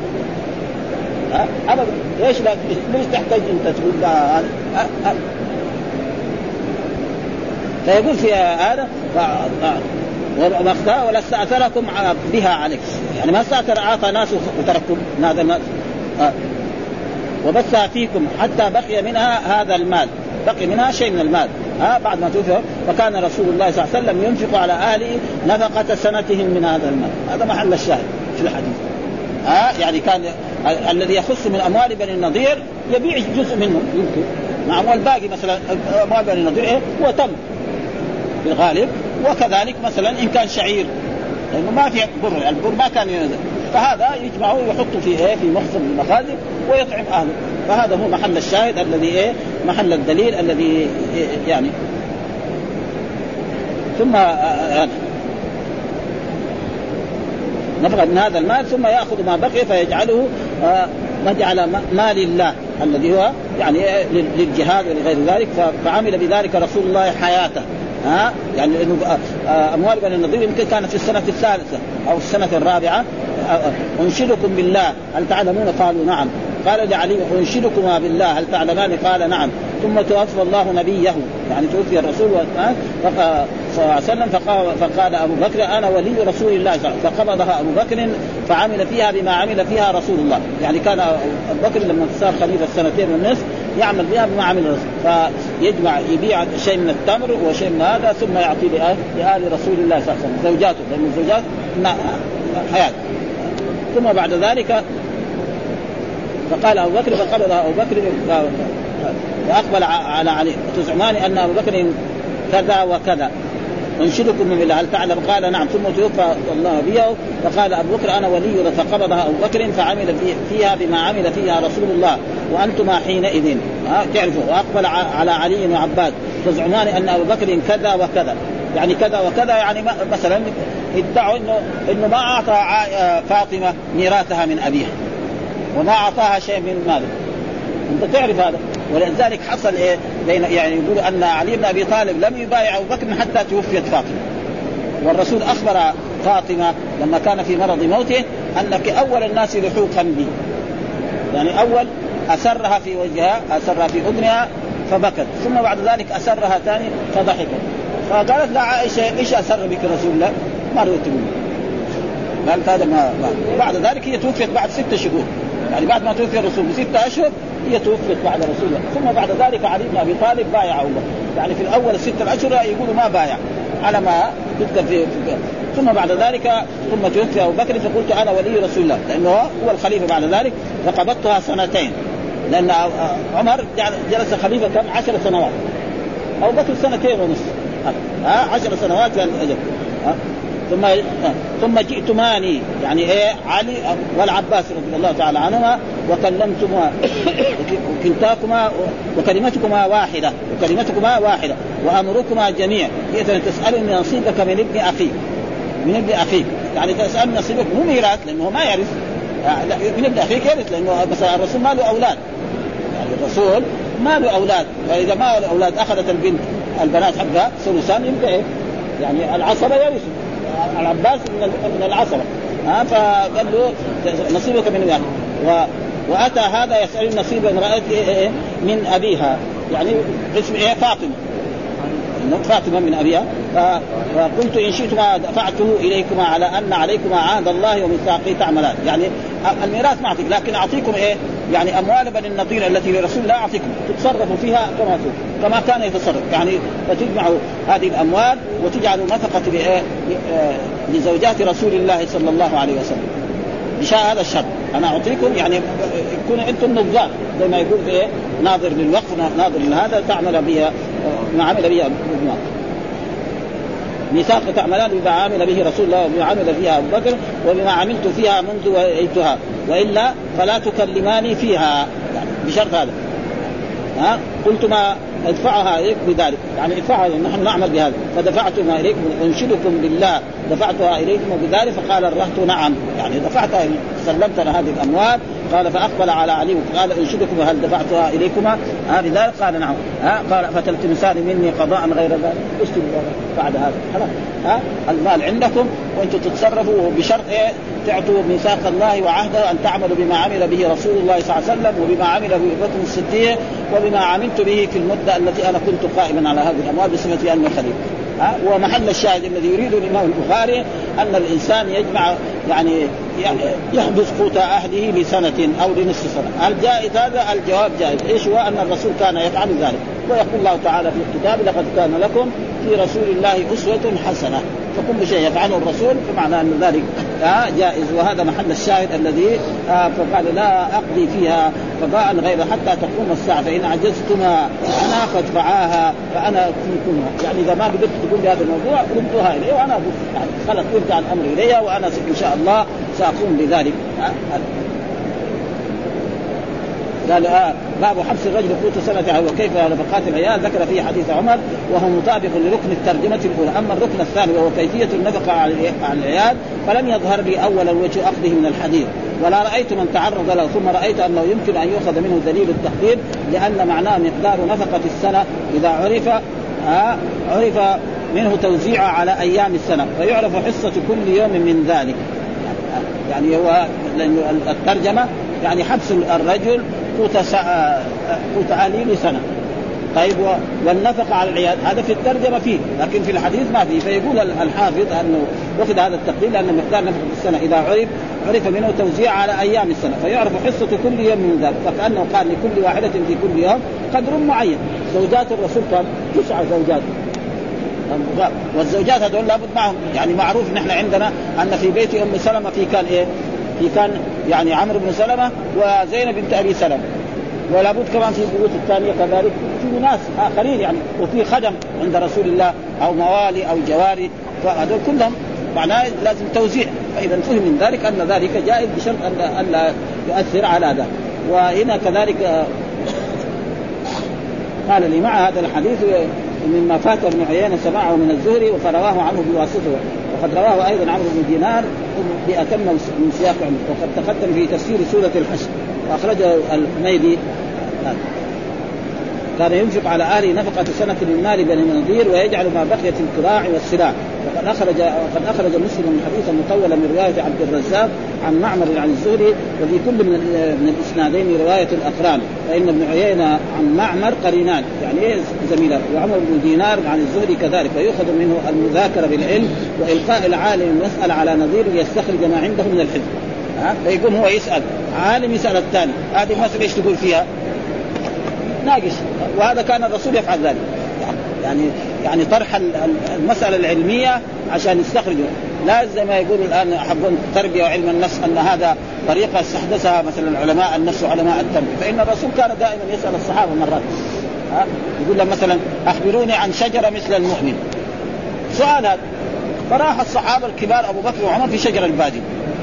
أبدا ليش لا ليش تحتاج أنت تقول هذا؟ فيقول في هذا وما اختار ولا استأثركم بها عليك. يعني ما استأثر أعطى ناس وتركتم هذا وبثها فيكم حتى بقي منها هذا المال، بقي منها شيء من المال بعد ما توفي. فكان رسول الله صلى الله عليه وسلم ينفق على أهله نفقة سنتهم من هذا المال. هذا محل الشاهد في الحديث. يعني كان الذي يخص من أموال بني النضير يبيع جزء منه يمكن مع أموال باقي. مثلا أموال بني النضير هو تم في الغالب، وكذلك مثلا إن كان شعير لأنه يعني ما فيه بر، البر ما كان ينزل، فهذا يجمعه ويحطه في في مخزن المخازن ويطعم أهله. فهذا هو محل الشاهد الذي محل الدليل الذي يعني ثم نفق من هذا المال ثم يأخذ ما بقي فيجعله نجعل مال الله الذي هو يعني للجهاد ولغير ذلك. فعمل بذلك رسول الله حياته. يعني إنه أموال بني النضير يمكن كانت في السنة الثالثة أو السنة الرابعة. أنشدكم بالله هل تعلمون؟ قالوا نعم. قال لعلي أنشدكما بالله هل تعلمان؟ قال نعم. ثم توفى الله نبيه، يعني توفي الرسول صلى الله عليه وسلم. فقال أبو بكر أنا ولي رسول الله، فقبضها أبو بكر فعمل فيها بما عمل فيها رسول الله. يعني كان أبو بكر لما صار خليفة السنتين والنصف يعمل بها بما عمل الرسول، فيجمع يبيع شيء من التمر وشيء من هذا ثم يعطي لآل رسول الله صلى الله عليه وسلم زوجاته لأن الزوجات حياة. ثم بعد ذلك فقال أبو بكر فقبضها أبو بكر وأقبل على علي تزعمان أن أبو بكر كذا وكذا أنشدكم من الله هل تعلم؟ قال نعم. ثم توفى الله نبيه فقال أبو بكر أنا ولي، فقبضها أبو بكر فعمل فيها بما عمل فيها رسول الله وأنتما حينئذ تعرفوا. وأقبل على علي وعباس تزعمان أن أبو بكر كذا وكذا، يعني كذا وكذا، يعني مثلا ادعوا إنه ما أعطى فاطمة ميراثها من أبيها وما أعطاها شيء من ماله. أنت تعرف هذا. ولذلك حصل بين يعني يقولوا أن علي بن أبي طالب لم يبايع أبو بكر حتى توفيت فاطمة. والرسول أخبر فاطمة لما كان في مرض موته أنك أول الناس لحوقا بي، يعني أول أسرها في وجهها أسرها في أذنها فبكت، ثم بعد ذلك أسرها ثاني فضحكت، فقالت لا عائشة إيش أسر بك رسول الله؟ ما رأيت منه. قالت هذا ما بعد ذلك هي توفيت بعد 6 شهور. يعني بعد ما توفي الرسول ب6 أشهر هي توفت بعد رسول الله. ثم بعد ذلك علي بن أبي طالب بايع الله، يعني في الأول 6 أشهر يقولوا ما بايع على ما تذكر في ثم بعد ذلك ثم توفي أبو بكر فقلت أنا ولي رسول الله لأنه هو الخليفة بعد ذلك، فقبضتها سنتين لأن عمر جلس خليفة كم 10 سنوات، أبو بكر 2.5 سنة 10 سنوات يعني أجل. ثم جئتماني يعني علي والعباس رضي الله تعالى عنهما وكلمتما وكلتاكما وكلمتكما واحدة وأمركما جميعا. يأتي تسأل من نصيبك من ابن أخيك يعني تسأل من نصيبك مو ميراث لأنه ما يرث، من ابن أخيك يرث لأنه مثلا الرسول ما له أولاد، يعني الرسول ما له أولاد، فإذا ما له أولاد أخذت البنت البنات حقها ثلثان ينتهي يعني العصبة يرث العباس من العصبة. فقال له نصيبك من ابن أخيك. وأتى هذا يسأل نصيب امرأته من أبيها، يعني اسم إيه فاطمة، فاطمة من أبيها. فقلت إن شئتما دفعته إليكما على أن عليكما عهد الله وميثاقه تعملان، يعني الميراث ما أعطيك لكن أعطيكم إيه يعني أموال بني النضير التي لرسول الله، أعطيكم تتصرفوا فيها كما كان يتصرف، يعني فتجمعوا هذه الأموال وتجعلوا نفقة إيه لزوجات رسول الله صلى الله عليه وسلم. إشاء هذا الشرط أنا أعطيكم، يعني يكون أنتم نظار زي ما يقول إيه ناظر للوقف ناظر لهذا تعمل بها ما عمل بها بالماضي. ميثاق تعملان بما عمل به رسول الله وبما عمل فيها أبو بكر وبما عملت فيها منذ ولدتها، وإلا فلا تكلماني فيها، يعني بشرط هذا. ها قلت ما ادفعها إليك بذلك، يعني ادفعها نحن نعمل بهذا، فدفعتها إليكم وأنشدكم بالله دفعتها إليكم وبذلك. فقال الرهط نعم، يعني دفعتها سلمتنا هذه الأموال. قال فأقبل على علي وقال أنشدكم هل دفعتها إليكما بذلك؟ قال نعم. قال فتلتمسان مني قضاء غير ذلك استلم بعد هذا خلاص. المال عندكم وأنتم تتصرفوا بشرط إيه تعطوا ميثاق الله وعهده أن تعملوا بما عمل به رسول الله صلى الله عليه وسلم وبما عمل به بطن الصديق وبما عملت به في المدة التي أنا كنت قائما على هذه الأموال بصفتي أني خليفة. ومحل الشاهد الذي يريد الإمام البخاري أن الإنسان يجمع يعني يحبس قوت عهده لسنة أو لنصف سنة. هل جائز هذا؟ الجواب جائز. إيش هو؟ أن الرسول كان يفعل ذلك، ويقول الله تعالى في الكتاب لقد كان لكم في رسول الله أسوة حسنة، فكل شيء يفعله الرسول فمعنى أن ذلك جائز، وهذا محل الشاهد الذي فقال لا أقضي فيها قضاء غير حتى تقوم الساعة، فإن عجزتما أنا فادفعاها فأنا أكفيكما، يعني إذا ما قدرت تقول بهذا الموضوع ردوها إلي وأنا يعني خلص يرجع الأمر إلي وأنا إن شاء الله سأقوم بذلك. قال باب حبس الرجل قوت سنة وكيف نفقات العيال ذكر فيه حديث عمر وهو مطابق لركن الترجمة الأولى. أما الركن الثاني وهو كيفية النفقة على العيال فلم يظهر لي أولا وجه أخذه من الحديث، ولا رأيت من تعرض له، ثم رأيت أنه يمكن أن يؤخذ منه دليل التقدير لأن معناه مقدار نفقة السنة إذا عرف منه توزيع على أيام السنة فيعرف حصة كل يوم من ذلك. يعني هو الترجمة يعني حبس الرجل قوت أهله لسنة. طيب والنفقة على العيال هذا في الترجمة فيه لكن في الحديث ما فيه، فيقول الحافظ أنه وفد هذا التقدير لأن مقدار نفقة السنة إذا عرف منه توزيع على أيام السنة فيعرف حصة كل يوم من ذلك، فكأنه قال لكل واحدة في كل يوم قدر معين. زوجات الرسول كان 9 زوجات، والزوجات هذول لابد معهم، يعني معروف نحن عندنا أن في بيت أم سلمة في كان يعني عمرو بن سلمة وزينب بنت أبي سلمة، ولا بد كمان في البيوت الثانية كذلك في ناس آخرين يعني، وفي خدم عند رسول الله أو موالي أو جواري، فهذول كلهم معناه لازم توزيع. فإذا فهم من ذلك أن ذلك جائز بشرط أن لا يؤثر على ذلك. وهنا كذلك قال لي مع هذا الحديث مما فات ابن عيينة سماعه من الزهري وفرواه عنه بواسطه، وقد رواه أيضا عمرو بن دينار بأتم من سياق عنه، وقد تقدم في تفسير سورة الحشر. وأخرجه الحميدي كان ينفق على أهله نفقة سنة من مال بني النضير ويجعل ما بقية القراع والسلاح. وقد أخرج مسلم حديثا مطولا من رواية عبد الرزاق عن معمر عن الزهري، وفي كل من الإسنادين رواية الأقران، فإن ابن عيينة عن معمر قرينان يعني زميله، وعمر بن دينار عن الزهري كذلك. فيأخذ منه المذاكرة بالعلم وإلقاء العالم يسأل على نظير ليستخرج ما عنده من الحفظ. فيقوم هو يسأل عالم يسأل الثاني هذه المسألة إيش تقول فيها ناقش، وهذا كان الرسول يفعل ذلك، يعني طرح المسألة العلمية عشان يستخرجوا، لا زي ما يقولوا الآن أحبون التربية وعلم النفس أن هذا طريقة استحدثها مثلا علماء النفس وعلماء التربية، فإن الرسول كان دائما يسأل الصحابة مرات يقول لهم مثلا أخبروني عن شجرة مثل المؤمن سؤال هذا، فراح الصحابة الكبار أبو بكر وعمر في شجرة البادية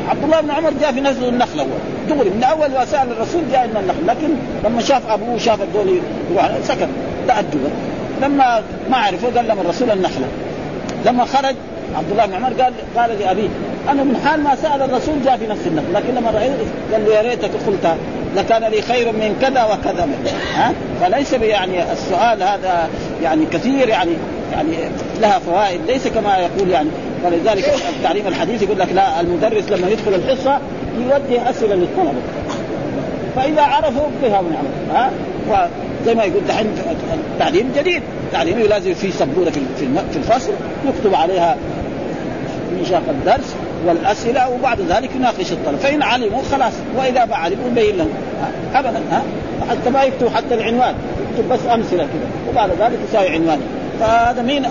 عبد الله بن عمر جاء في نزل النخل أول دغري من أول وسائل الرسول جاء إلى النخل، لكن لما شاف أبوه شاف الدولي يروح سكن تأدبه، لما ما عرفه قال لما الرسول النخلة. لما خرج عبد الله بن عمر قال لأبيه أنا من حال ما سأل الرسول جاء في نفس النخل، لكن لما رأيت قال له يا ريتك قلت لكان لي خير من كذا وكذا منه. فليس يعني السؤال هذا يعني كثير يعني لها فوائد، ليس كما يقول يعني. ولذلك التعليم الحديث يقول لك لا، المدرس لما يدخل الحصة يوجه أسئلة للطلبة فإذا عرفوا بها من عمل. وزي ما يقول دحين تعليم جديد، تعليم لازم في سبورة في الفصل يكتب عليها منشاق الدرس والأسئلة وبعد ذلك يناقش الطلبة، فإن علموا خلاص وإذا ما علموا بين لهم أبدا. حتى ما يكتب حتى العنوان، يكتب بس أمثلة كده وبعد ذلك يساوي عنوان. فهذا مين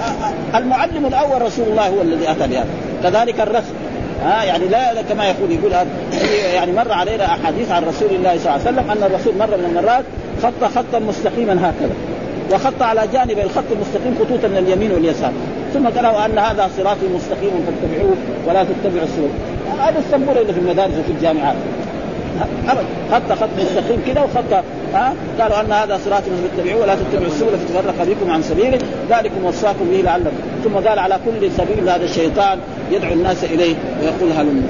المعلم الأول؟ رسول الله هو الذي أتى بهذا. كذلك الرسم يعني لا كما يقول يعني مر علينا أحاديث عن رسول الله صلى الله عليه وسلم أن الرسول مرة من المرات خطا مستقيما هكذا، وخط على جانب الخط المستقيم خطوطا من اليمين واليسار، ثم قالوا أن هذا صراطي مستقيم فاتبعوه ولا تتبعوا السبل. هذا السبورة اللي في المدارس وفي الجامعات خط مستقيم كده وخط قالوا أن هذا صراطي فاتبعوه ولا تتبعوا السبل فتفرق بكم عن سبيله ذلكم وصاكم به لعلكم. ثم قال على كل سبيل هذا الشيطان يدعو الناس إليه ويقول هلم.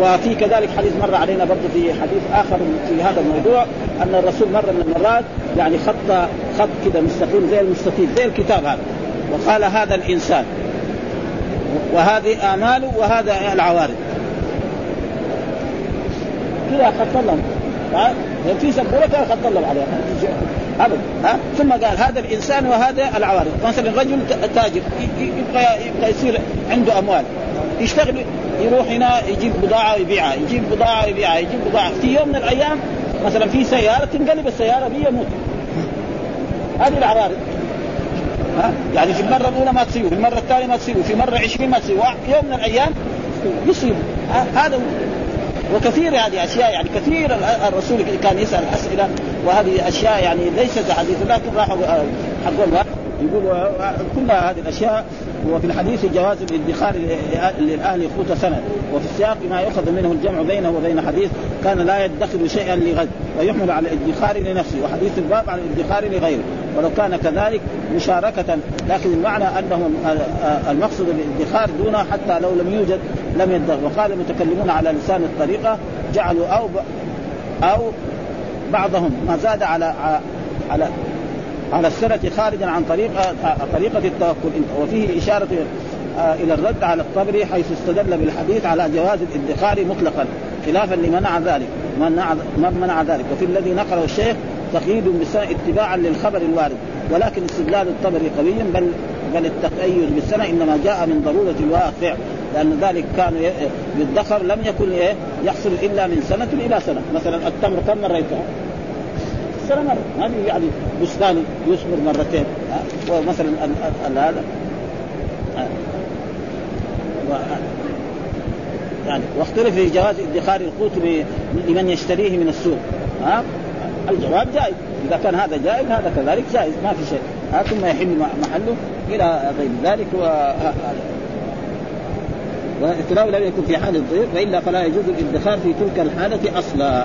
وفي كذلك حديث مر علينا برضه في حديث آخر في هذا الموضوع أن الرسول مرة من المرات يعني خط كده مستقيم زي المستطيل زي الكتاب هذا، وقال هذا الإنسان وهذه آماله وهذا العوارض كده خط لهم في سبورة كده خط لهم عليها ثم قال هذا الإنسان وهذا العوارض. مثلا رجل تاجر يبقى يصير عنده أموال، يشتغل يروح هنا يجيب بضاعة ويبيعها يجيب بضاعة، في يوم من الأيام مثلا في سيارة تنقلب، السيارة دي يموت. هذه العوارض يعني في المرة الأولى ما تصيبه، في المرة الثانية ما تصيبه، في مرة 20 ما تصيبه، يوم من الأيام يصيبه هذا. وكثير هذه أشياء يعني كثير الرسول كان يسأل أسئلة، وهذه أشياء يعني ليست حديث لكن راحوا حقوها يقولوا كل هذه الأشياء. وفي الحديث جواز الادخار للأهل قوت سنة، وفي السياق ما يأخذ منه الجمع بينه وبين حديث كان لا يدخل شيئا لغد ويحمل على الادخار لنفسه، وحديث الباب على الادخار لغيره ولو كان كذلك مشاركة، لكن المعنى أنهم المقصود بالادخار دونه حتى لو لم يوجد لم يدخر. وقال المتكلمون على لسان الطريقة جعلوا أو بعضهم ما زاد على السنة خارجا عن طريقة التوكل. وفيه إشارة إلى الرد على الطبري حيث استدل بالحديث على جواز الادخار مطلقا خلافا لمنع ذلك منع ذلك. وفي الذي نقله الشيخ تقييد بالسنة اتباعا للخبر الوارد، ولكن استدلال الطبري قوي بل التقييد بالسنة إنما جاء من ضرورة الواقع، لأن ذلك كان يدخر لم يكن يحصل إلا من سنة إلى سنة. مثلا التمر كم مريتها؟ سنة مرة، يعني بستاني يسمر مرتين. ومثلا هذا يعني واختلف في جواز ادخار القوت لمن يشتريه من السوق. الجواب جائز، إذا كان هذا جائز هذا كذلك جائز ما في شيء، ثم يحل محله إلى غير ذلك. والإتلاو لم يكن في حال الضيق وإلا فلا يجوز الادخار في تلك الحالة أصلا.